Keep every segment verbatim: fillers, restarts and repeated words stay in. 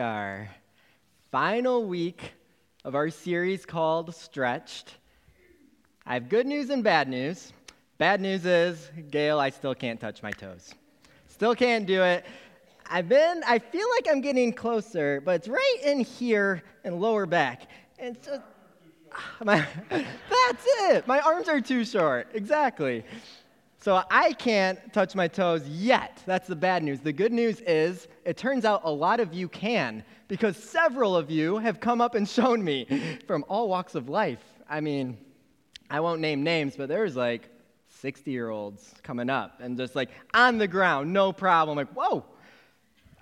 our final week of our series called Stretched. I have good news and bad news. Bad news is, Gail, I still can't touch my toes. Still can't do it. I've been, I feel like I'm getting closer, but it's right in here and lower back. And so, my, that's it. My arms are too short. Exactly. So I can't touch my toes yet. That's the bad news. The good news is it turns out a lot of you can, because several of you have come up and shown me from all walks of life. I mean, I won't name names, but there's like sixty-year-olds coming up and just like on the ground, no problem. Like, whoa.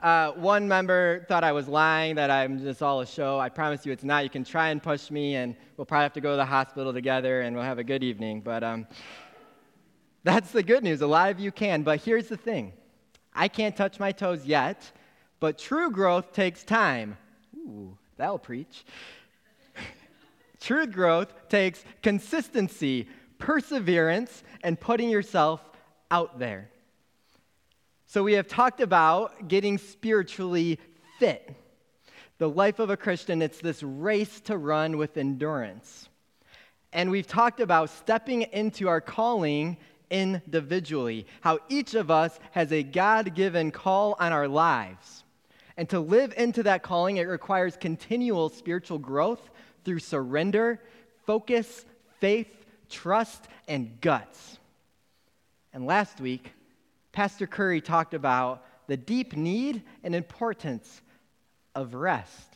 Uh, one member thought I was lying, that I'm just all a show. I promise you it's not. You can try and push me, and we'll probably have to go to the hospital together, and we'll have a good evening. But um that's the good news. A lot of you can, but here's the thing. I can't touch my toes yet, but true growth takes time. Ooh, that'll preach. True growth takes consistency, perseverance, and putting yourself out there. So we have talked about getting spiritually fit. The life of a Christian, it's this race to run with endurance. And we've talked about stepping into our calling individually, how each of us has a God-given call on our lives. And to live into that calling, it requires continual spiritual growth through surrender, focus, faith, trust, and guts. And last week, Pastor Curry talked about the deep need and importance of rest.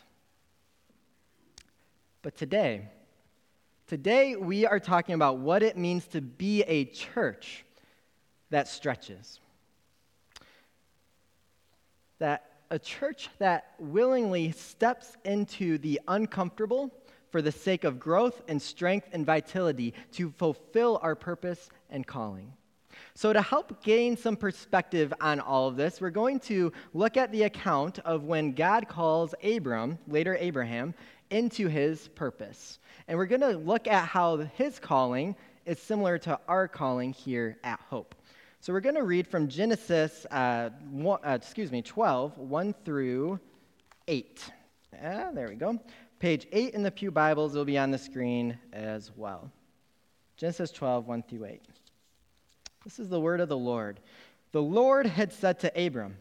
But today, Today, we are talking about what it means to be a church that stretches. That a church that willingly steps into the uncomfortable for the sake of growth and strength and vitality to fulfill our purpose and calling. So to help gain some perspective on all of this, we're going to look at the account of when God calls Abram, later Abraham, into his purpose. And we're going to look at how his calling is similar to our calling here at Hope. So we're going to read from Genesis, uh, one, uh, excuse me, twelve, one through eight. Ah, there we go. Page eight in the Pew Bibles will be on the screen as well. Genesis twelve, one through eight. This is the word of the Lord. The Lord had said to Abram,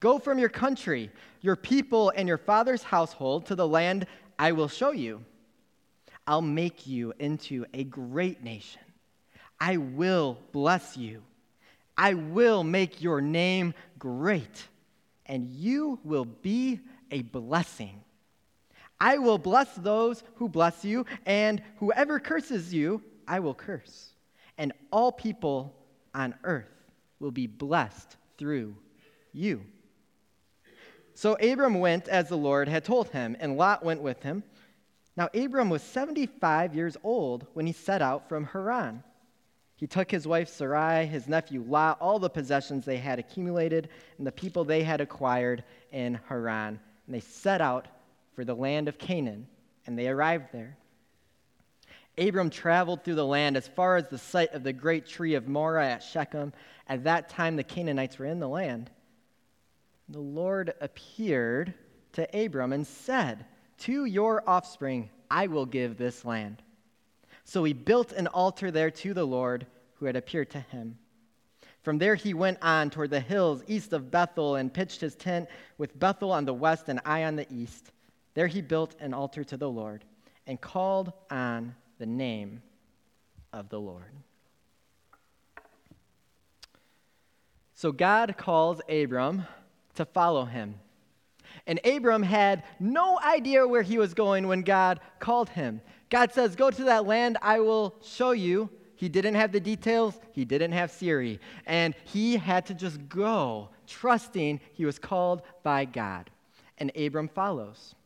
"Go from your country, your people, and your father's household to the land I will show you. I'll make you into a great nation. I will bless you. I will make your name great, and you will be a blessing. I will bless those who bless you, and whoever curses you, I will curse. And all people on earth will be blessed through you." So Abram went as the Lord had told him, and Lot went with him. Now Abram was seventy-five years old when he set out from Haran. He took his wife Sarai, his nephew Lot, all the possessions they had accumulated, and the people they had acquired in Haran. And they set out for the land of Canaan, and they arrived there. Abram traveled through the land as far as the site of the great tree of Moreh at Shechem. At that time, the Canaanites were in the land. The Lord appeared to Abram and said, "To your offspring I will give this land." So he built an altar there to the Lord who had appeared to him. From there he went on toward the hills east of Bethel and pitched his tent with Bethel on the west and Ai on the east. There he built an altar to the Lord and called on the name of the Lord. So God calls Abram to follow him. And Abram had no idea where he was going when God called him. God says, "Go to that land I will show you." He didn't have the details. He didn't have Siri. And he had to just go, trusting he was called by God. And Abram follows.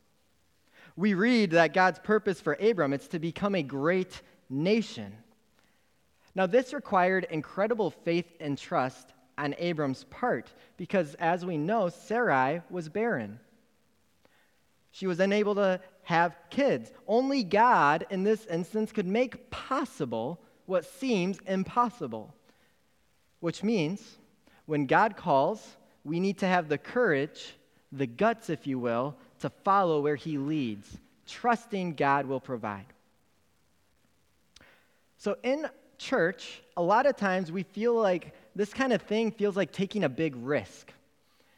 We read that God's purpose for Abram is to become a great nation. Now, this required incredible faith and trust on Abram's part, because as we know, Sarai was barren. She was unable to have kids. Only God, in this instance, could make possible what seems impossible, which means when God calls, we need to have the courage, the guts, if you will, to follow where he leads, trusting God will provide. So in church, a lot of times we feel like this kind of thing feels like taking a big risk.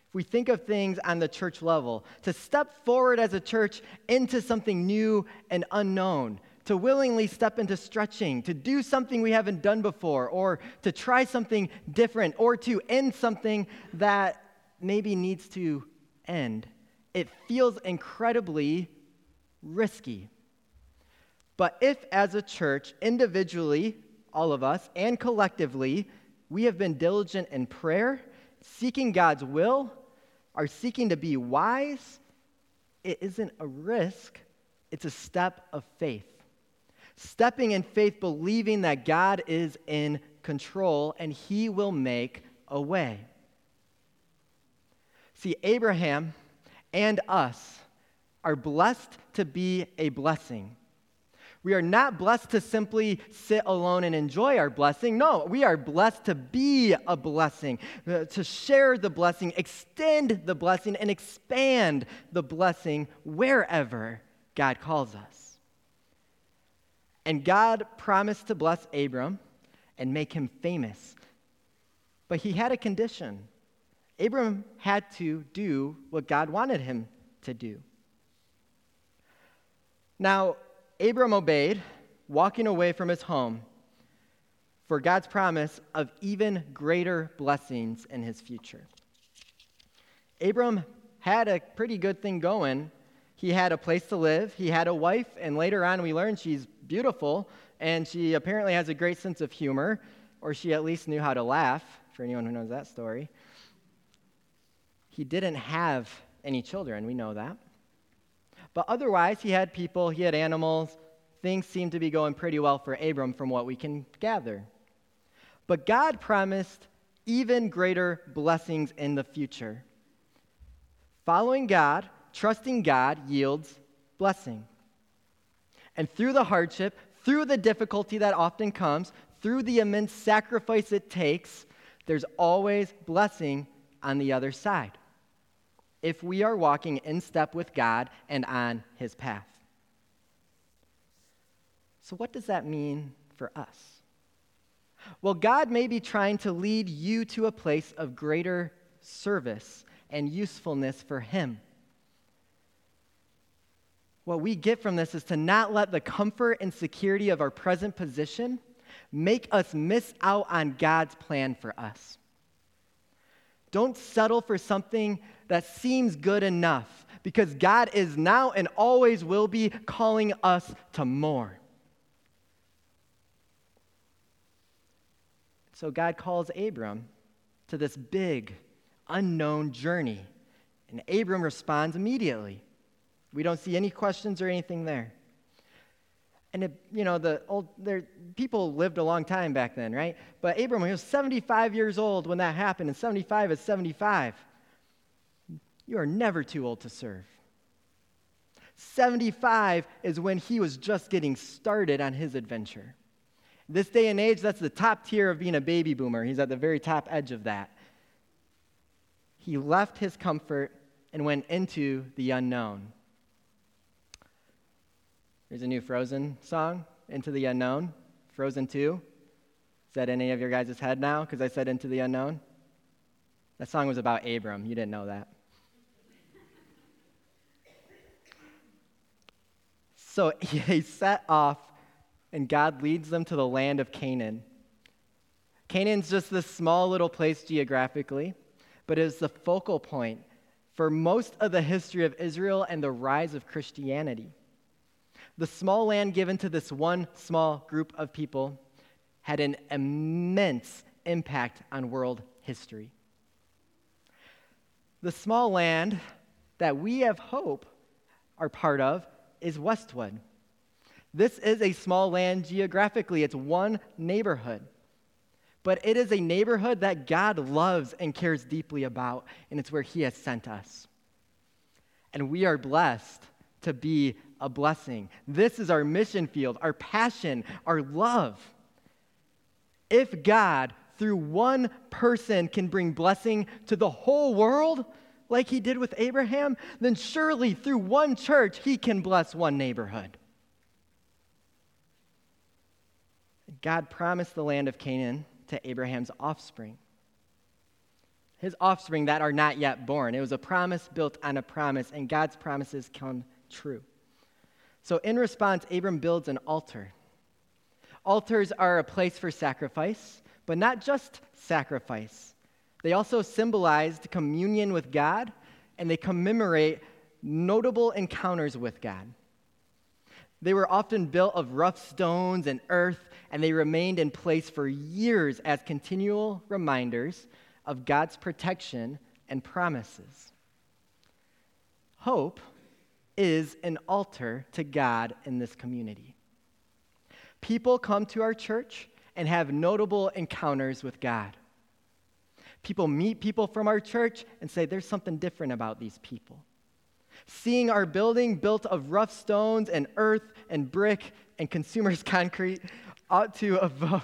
If we think of things on the church level, to step forward as a church into something new and unknown, to willingly step into stretching, to do something we haven't done before, or to try something different, or to end something that maybe needs to end. It feels incredibly risky. But if, as a church, individually, all of us, and collectively, we have been diligent in prayer, seeking God's will, are seeking to be wise, it isn't a risk, it's a step of faith. Stepping in faith, believing that God is in control and he will make a way. See, Abraham and us are blessed to be a blessing. We are not blessed to simply sit alone and enjoy our blessing. No, we are blessed to be a blessing, to share the blessing, extend the blessing, and expand the blessing wherever God calls us. And God promised to bless Abram and make him famous. But he had a condition. Abram had to do what God wanted him to do. Now, Abram obeyed, walking away from his home for God's promise of even greater blessings in his future. Abram had a pretty good thing going. He had a place to live. He had a wife, and later on we learned she's beautiful, and she apparently has a great sense of humor, or she at least knew how to laugh, for anyone who knows that story. He didn't have any children, we know that. But otherwise, he had people, he had animals. Things seemed to be going pretty well for Abram from what we can gather. But God promised even greater blessings in the future. Following God, trusting God yields blessing. And through the hardship, through the difficulty that often comes, through the immense sacrifice it takes, there's always blessing on the other side, if we are walking in step with God and on his path. So what does that mean for us? Well, God may be trying to lead you to a place of greater service and usefulness for him. What we get from this is to not let the comfort and security of our present position make us miss out on God's plan for us. Don't settle for something that seems good enough, because God is now and always will be calling us to more. So God calls Abram to this big, unknown journey, and Abram responds immediately. We don't see any questions or anything there. And it, you know, the old there, people lived a long time back then, right? But Abram, he was seventy-five years old when that happened, and seventy-five is seventy-five. You are never too old to serve. seventy-five is when he was just getting started on his adventure. This day and age, that's the top tier of being a baby boomer. He's at the very top edge of that. He left his comfort and went into the unknown. There's a new Frozen song, Into the Unknown, Frozen two. Is that in any of your guys' head now? Because I said Into the Unknown. That song was about Abram. You didn't know that. So he set off, and God leads them to the land of Canaan. Canaan's just this small little place geographically, but it's the focal point for most of the history of Israel and the rise of Christianity. The small land given to this one small group of people had an immense impact on world history. The small land that we have hope are part of is Westwood. This is a small land geographically. It's one neighborhood. But it is a neighborhood that God loves and cares deeply about, and it's where he has sent us. And we are blessed to be a blessing. This is our mission field, our passion, our love. If God, through one person, can bring blessing to the whole world, like he did with Abraham, then surely through one church he can bless one neighborhood. God promised the land of Canaan to Abraham's offspring. His offspring that are not yet born. It was a promise built on a promise, and God's promises come true. So in response, Abram builds an altar. Altars are a place for sacrifice, but not just sacrifice. They also symbolized communion with God, and they commemorate notable encounters with God. They were often built of rough stones and earth, and they remained in place for years as continual reminders of God's protection and promises. Hope is an altar to God in this community. People come to our church and have notable encounters with God. People meet people from our church and say, there's something different about these people. Seeing our building built of rough stones and earth and brick and consumers' concrete ought to evoke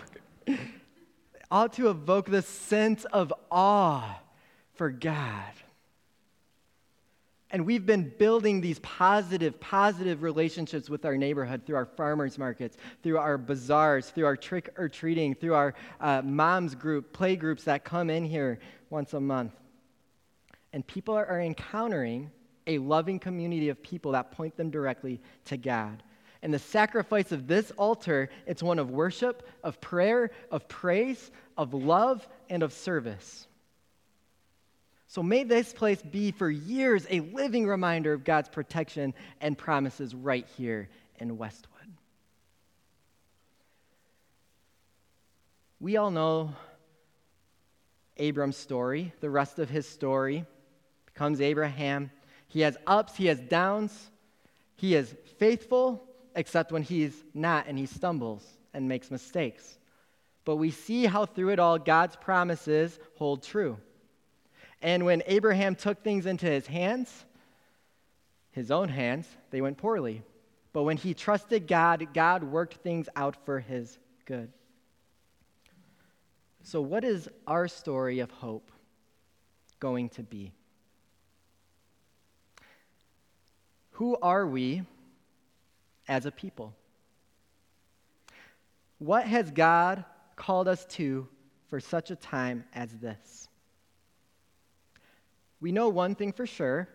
ought to evoke this sense of awe for God. And we've been building these positive, positive relationships with our neighborhood through our farmers markets, through our bazaars, through our trick-or-treating, through our uh, moms group, play groups that come in here once a month. And people are encountering a loving community of people that point them directly to God. And the sacrifice of this altar, it's one of worship, of prayer, of praise, of love, and of service. So may this place be for years a living reminder of God's protection and promises right here in Westwood. We all know Abram's story. The rest of his story becomes Abraham. He has ups, he has downs. He is faithful, except when he's not and he stumbles and makes mistakes. But we see how through it all, God's promises hold true. And when Abraham took things into his hands, his own hands, they went poorly. But when he trusted God, God worked things out for his good. So what is our story of hope going to be? Who are we as a people? What has God called us to for such a time as this? We know one thing for sure.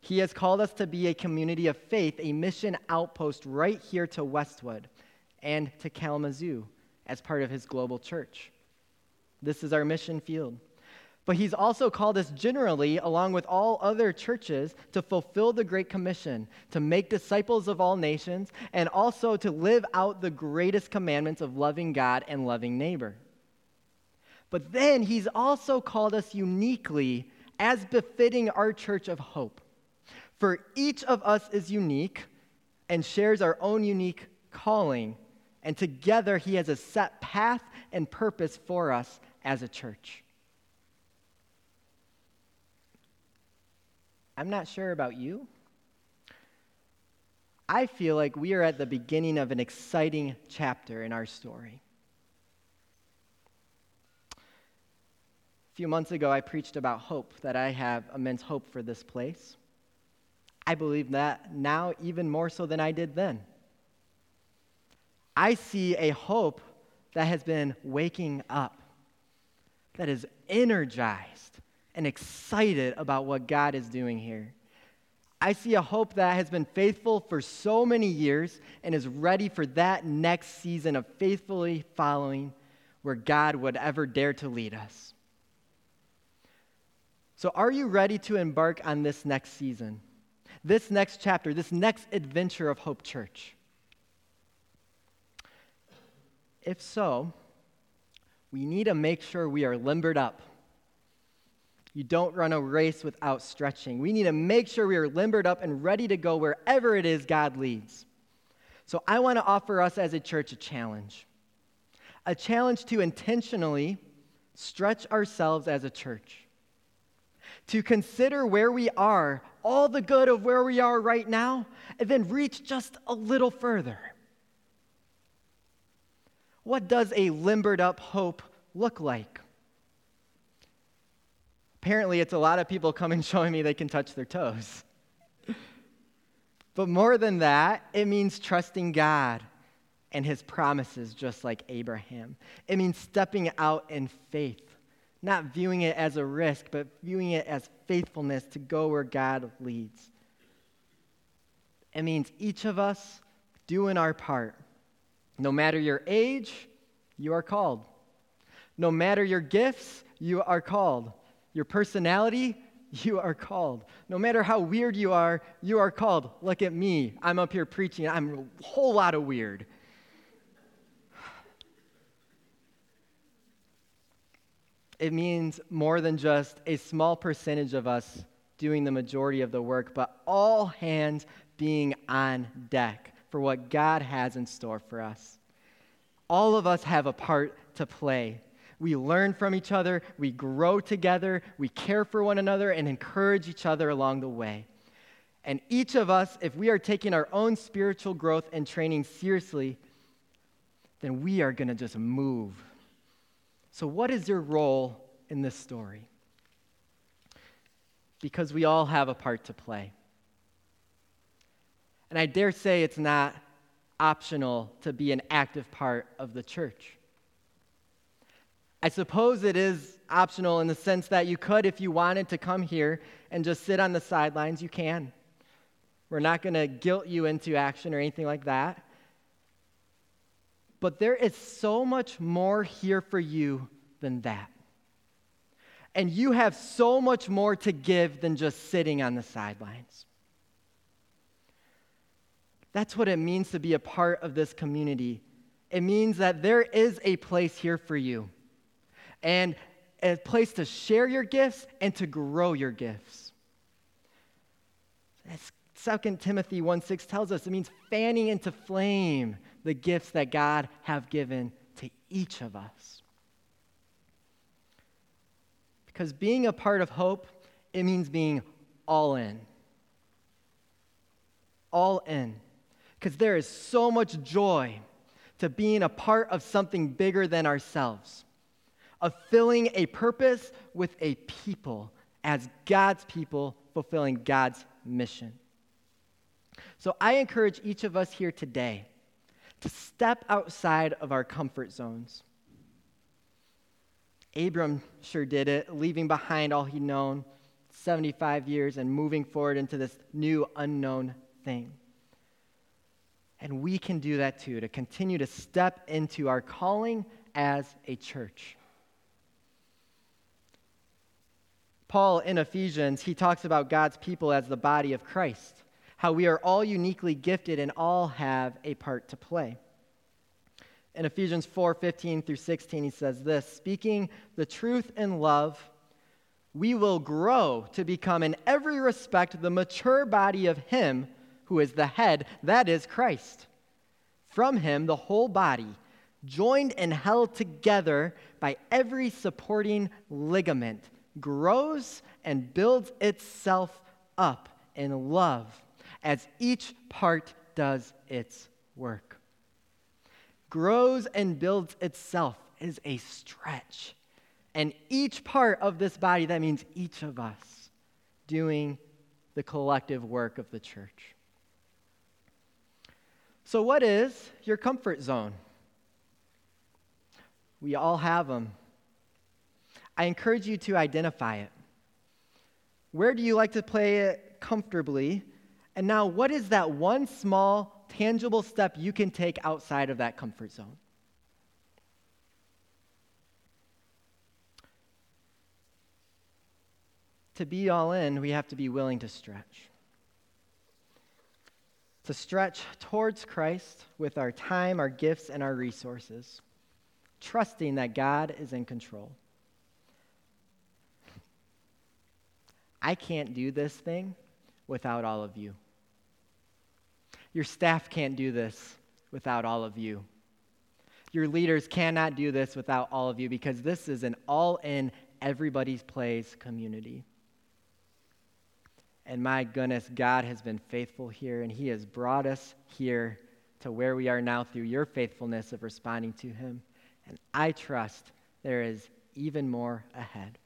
He has called us to be a community of faith, a mission outpost right here to Westwood and to Kalamazoo as part of his global church. This is our mission field. But he's also called us generally, along with all other churches, to fulfill the Great Commission, to make disciples of all nations, and also to live out the greatest commandments of loving God and loving neighbor. But then he's also called us uniquely as befitting our church of hope. For each of us is unique and shares our own unique calling, and together he has a set path and purpose for us as a church. I'm not sure about you. I feel like we are at the beginning of an exciting chapter in our story. A few months ago, I preached about hope, that I have immense hope for this place. I believe that now even more so than I did then. I see a hope that has been waking up, that is energized and excited about what God is doing here. I see a hope that has been faithful for so many years and is ready for that next season of faithfully following where God would ever dare to lead us. So are you ready to embark on this next season, this next chapter, this next adventure of Hope Church? If so, we need to make sure we are limbered up. You don't run a race without stretching. We need to make sure we are limbered up and ready to go wherever it is God leads. So I want to offer us as a church a challenge. A challenge to intentionally stretch ourselves as a church. To consider where we are, all the good of where we are right now, and then reach just a little further. What does a limbered up hope look like? Apparently, it's a lot of people coming showing me they can touch their toes. But more than that, it means trusting God and his promises, just like Abraham. It means stepping out in faith, not viewing it as a risk, but viewing it as faithfulness to go where God leads. It means each of us doing our part. No matter your age, you are called. No matter your gifts, you are called. Your personality, you are called. No matter how weird you are, you are called. Look at me. I'm up here preaching. I'm a whole lot of weird. It means more than just a small percentage of us doing the majority of the work, but all hands being on deck for what God has in store for us. All of us have a part to play. We learn from each other, we grow together, we care for one another, and encourage each other along the way. And each of us, if we are taking our own spiritual growth and training seriously, then we are going to just move. So what is your role in this story? Because we all have a part to play. And I dare say it's not optional to be an active part of the church. I suppose it is optional in the sense that you could, if you wanted to come here and just sit on the sidelines, you can. We're not going to guilt you into action or anything like that. But there is so much more here for you than that. And you have so much more to give than just sitting on the sidelines. That's what it means to be a part of this community. It means that there is a place here for you, and a place to share your gifts and to grow your gifts. As Second Timothy one six tells us, it means fanning into flame the gifts that God have given to each of us. Because being a part of Hope, it means being all in. All in. Because there is so much joy to being a part of something bigger than ourselves, of filling a purpose with a people as God's people, fulfilling God's mission. So I encourage each of us here today to step outside of our comfort zones. Abram sure did it, leaving behind all he'd known, seventy-five years, and moving forward into this new unknown thing. And we can do that too, to continue to step into our calling as a church. Paul, in Ephesians, he talks about God's people as the body of Christ, how we are all uniquely gifted and all have a part to play. In Ephesians four fifteen through sixteen, he says this, "Speaking the truth in love, we will grow to become in every respect the mature body of him who is the head, that is Christ. From him, the whole body, joined and held together by every supporting ligament, grows and builds itself up in love as each part does its work." Grows and builds itself is a stretch. And each part of this body, that means each of us, doing the collective work of the church. So what is your comfort zone? We all have them. I encourage you to identify it. Where do you like to play it comfortably? And now, what is that one small, tangible step you can take outside of that comfort zone? To be all in, we have to be willing to stretch. To stretch towards Christ with our time, our gifts, and our resources, trusting that God is in control. I can't do this thing without all of you. Your staff can't do this without all of you. Your leaders cannot do this without all of you, because this is an all-in, everybody's plays community. And my goodness, God has been faithful here, and he has brought us here to where we are now through your faithfulness of responding to him. And I trust there is even more ahead.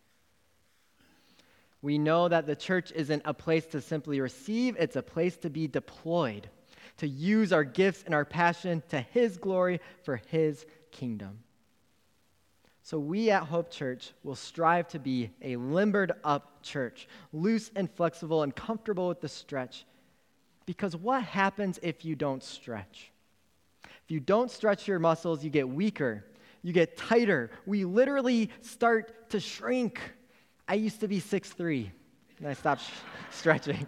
we know that the church isn't a place to simply receive, it's a place to be deployed, to use our gifts and our passion to His glory for His kingdom. So we at Hope Church will strive to be a limbered up church, loose and flexible and comfortable with the stretch. Because what happens if you don't stretch? If you don't stretch your muscles, you get weaker, you get tighter. We literally start to shrink. I used to be six three, and I stopped sh- stretching.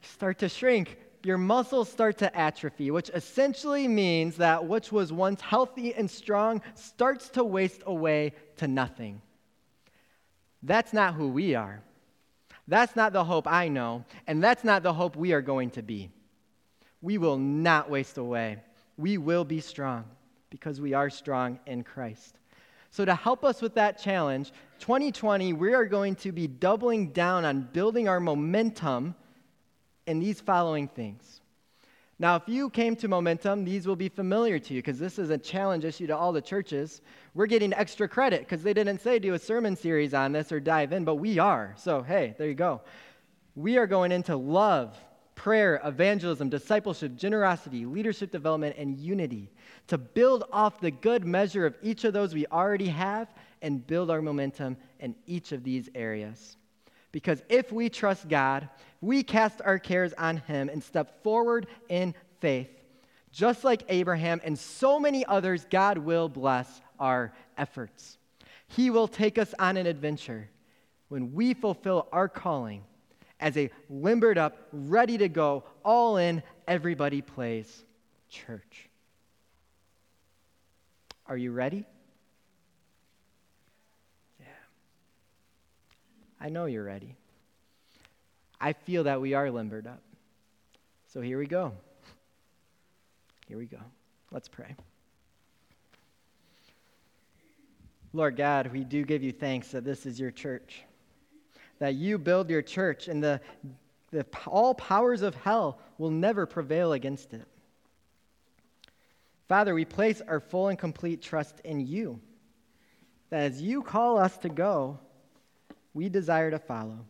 Start to shrink. Your muscles start to atrophy, which essentially means that which was once healthy and strong starts to waste away to nothing. That's not who we are. That's not the hope I know, and that's not the hope we are going to be. We will not waste away. We will be strong because we are strong in Christ. So to help us with that challenge, twenty twenty, we are going to be doubling down on building our momentum in these following things. Now, if you came to Momentum, these will be familiar to you because this is a challenge issue to all the churches. We're getting extra credit because they didn't say do a sermon series on this or dive in, but we are. So, hey, there you go. We are going into love, prayer, evangelism, discipleship, generosity, leadership development, and unity to build off the good measure of each of those we already have and build our momentum in each of these areas. Because if we trust God, we cast our cares on Him and step forward in faith. Just like Abraham and so many others, God will bless our efforts. He will take us on an adventure when we fulfill our calling as a limbered up, ready to go, all in, everybody plays church. Are you ready? I know you're ready. I feel that we are limbered up. So here we go. Here we go. Let's pray. Lord God, we do give you thanks that this is your church, that you build your church, and the, the all powers of hell will never prevail against it. Father, we place our full and complete trust in you, that as you call us to go, we desire to follow.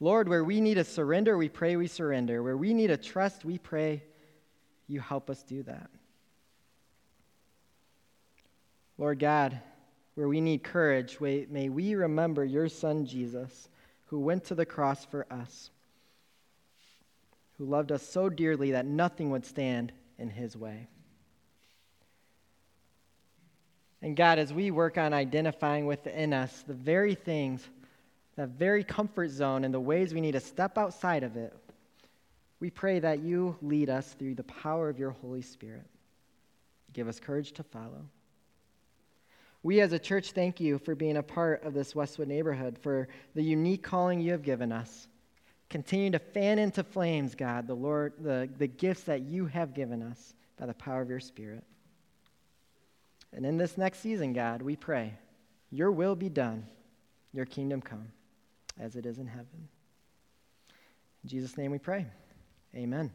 Lord, where we need a surrender, we pray we surrender. Where we need a trust, we pray you help us do that. Lord God, where we need courage, may we remember your Son Jesus, who went to the cross for us, who loved us so dearly that nothing would stand in his way. And God, as we work on identifying within us the very things, that very comfort zone and the ways we need to step outside of it, we pray that you lead us through the power of your Holy Spirit. Give us courage to follow. We as a church thank you for being a part of this Westwood neighborhood, for the unique calling you have given us. Continue to fan into flames, God, the Lord, the, the gifts that you have given us by the power of your Spirit. And in this next season, God, we pray, your will be done, your kingdom come, as it is in heaven. In Jesus' name we pray. Amen.